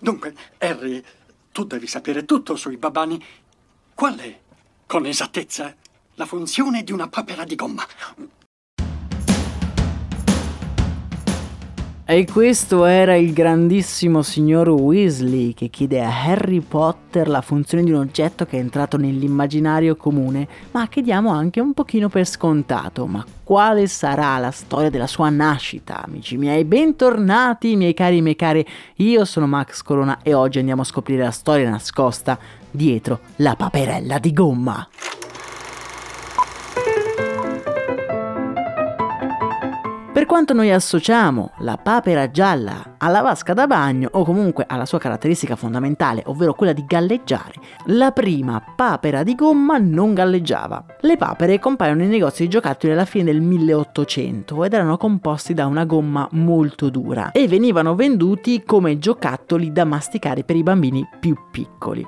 Dunque, Harry, tu devi sapere tutto sui babbani. Qual è, con esattezza, la funzione di una papera di gomma? E questo era il grandissimo signor Weasley che chiede a Harry Potter la funzione di un oggetto che è entrato nell'immaginario comune, ma che diamo anche un pochino per scontato. Ma quale sarà la storia della sua nascita, amici miei? Bentornati, miei cari e miei care, io sono Max Corona e oggi andiamo a scoprire la storia nascosta dietro la paperella di gomma. Per quanto noi associamo la papera gialla alla vasca da bagno o comunque alla sua caratteristica fondamentale, ovvero quella di galleggiare, la prima papera di gomma non galleggiava. Le papere compaiono nei negozi di giocattoli alla fine del 1800 ed erano composti da una gomma molto dura e venivano venduti come giocattoli da masticare per i bambini più piccoli.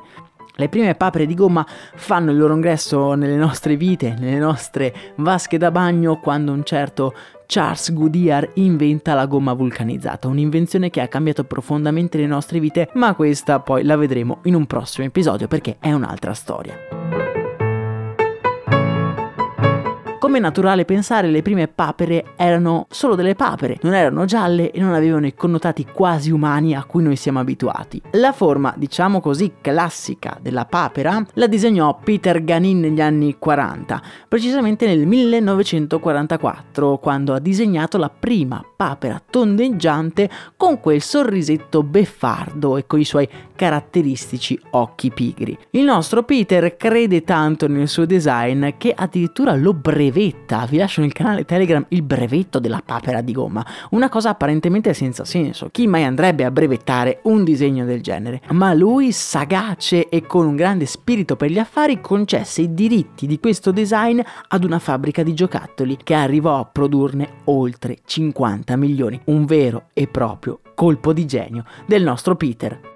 Le prime papere di gomma fanno il loro ingresso nelle nostre vite, nelle nostre vasche da bagno, quando un certo Charles Goodyear inventa la gomma vulcanizzata, un'invenzione che ha cambiato profondamente le nostre vite, ma questa poi la vedremo in un prossimo episodio perché è un'altra storia. Come è naturale pensare, le prime papere erano solo delle papere, non erano gialle e non avevano i connotati quasi umani a cui noi siamo abituati. La forma, diciamo così, classica della papera la disegnò Peter Ganin negli anni 40, precisamente nel 1944, quando ha disegnato la prima papera tondeggiante con quel sorrisetto beffardo e con i suoi caratteristici occhi pigri. Il nostro Peter crede tanto nel suo design che addirittura lo breve. Vi lascio nel canale Telegram il brevetto della papera di gomma, una cosa apparentemente senza senso. Chi mai andrebbe a brevettare un disegno del genere? Ma lui, sagace e con un grande spirito per gli affari, concesse i diritti di questo design ad una fabbrica di giocattoli che arrivò a produrne oltre 50 milioni. Un vero e proprio colpo di genio del nostro Peter.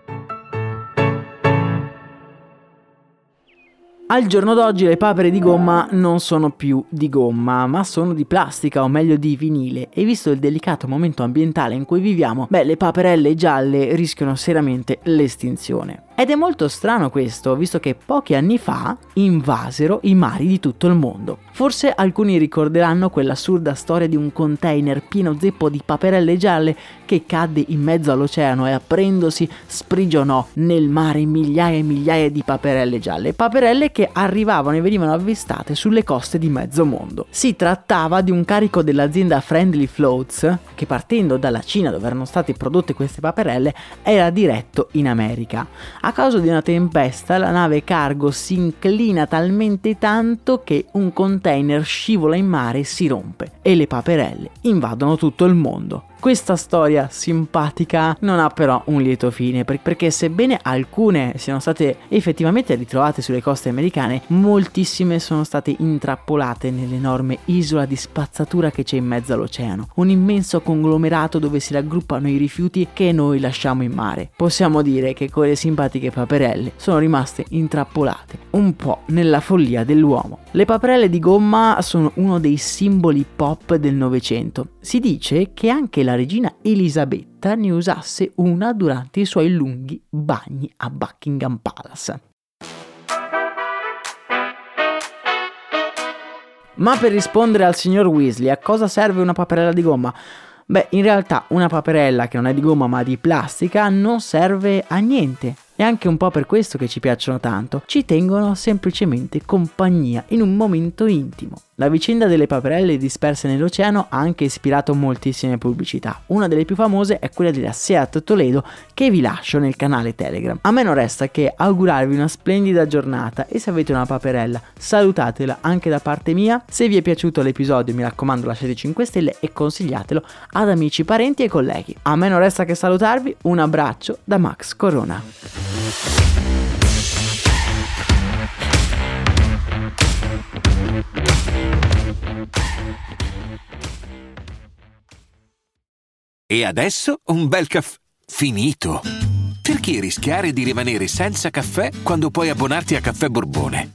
Al giorno d'oggi le papere di gomma non sono più di gomma, ma sono di plastica, o meglio di vinile, e visto il delicato momento ambientale in cui viviamo, le paperelle gialle rischiano seriamente l'estinzione. Ed è molto strano questo, visto che pochi anni fa invasero i mari di tutto il mondo. Forse alcuni ricorderanno quell'assurda storia di un container pieno zeppo di paperelle gialle che cadde in mezzo all'oceano e, aprendosi, sprigionò nel mare migliaia e migliaia di paperelle gialle, paperelle che arrivavano e venivano avvistate sulle coste di mezzo mondo. Si trattava di un carico dell'azienda Friendly Floats che, partendo dalla Cina, dove erano state prodotte queste paperelle, era diretto in America. A causa di una tempesta, la nave cargo si inclina talmente tanto che un container scivola in mare e si rompe, e le paperelle invadono tutto il mondo. Questa storia simpatica non ha però un lieto fine, perché sebbene alcune siano state effettivamente ritrovate sulle coste americane, moltissime sono state intrappolate nell'enorme isola di spazzatura che c'è in mezzo all'oceano, un immenso conglomerato dove si raggruppano i rifiuti che noi lasciamo in mare. Possiamo dire che quelle simpatiche paperelle sono rimaste intrappolate un po' nella follia dell'uomo. Le paperelle di gomma sono uno dei simboli pop del Novecento. Si dice che anche la regina Elisabetta ne usasse una durante i suoi lunghi bagni a Buckingham Palace. Ma per rispondere al signor Weasley, a cosa serve una paperella di gomma? In realtà una paperella che non è di gomma ma di plastica non serve a niente. È anche un po' per questo che ci piacciono tanto, ci tengono semplicemente compagnia in un momento intimo. La vicenda delle paperelle disperse nell'oceano ha anche ispirato moltissime pubblicità. Una delle più famose è quella della Seat Toledo, che vi lascio nel canale Telegram. A me non resta che augurarvi una splendida giornata e se avete una paperella salutatela anche da parte mia. Se vi è piaciuto l'episodio mi raccomando lasciate 5 stelle e consigliatelo ad amici, parenti e colleghi. A me non resta che salutarvi, un abbraccio da Max Corona. E adesso un bel caffè finito. Perché rischiare di rimanere senza caffè quando puoi abbonarti a Caffè Borbone?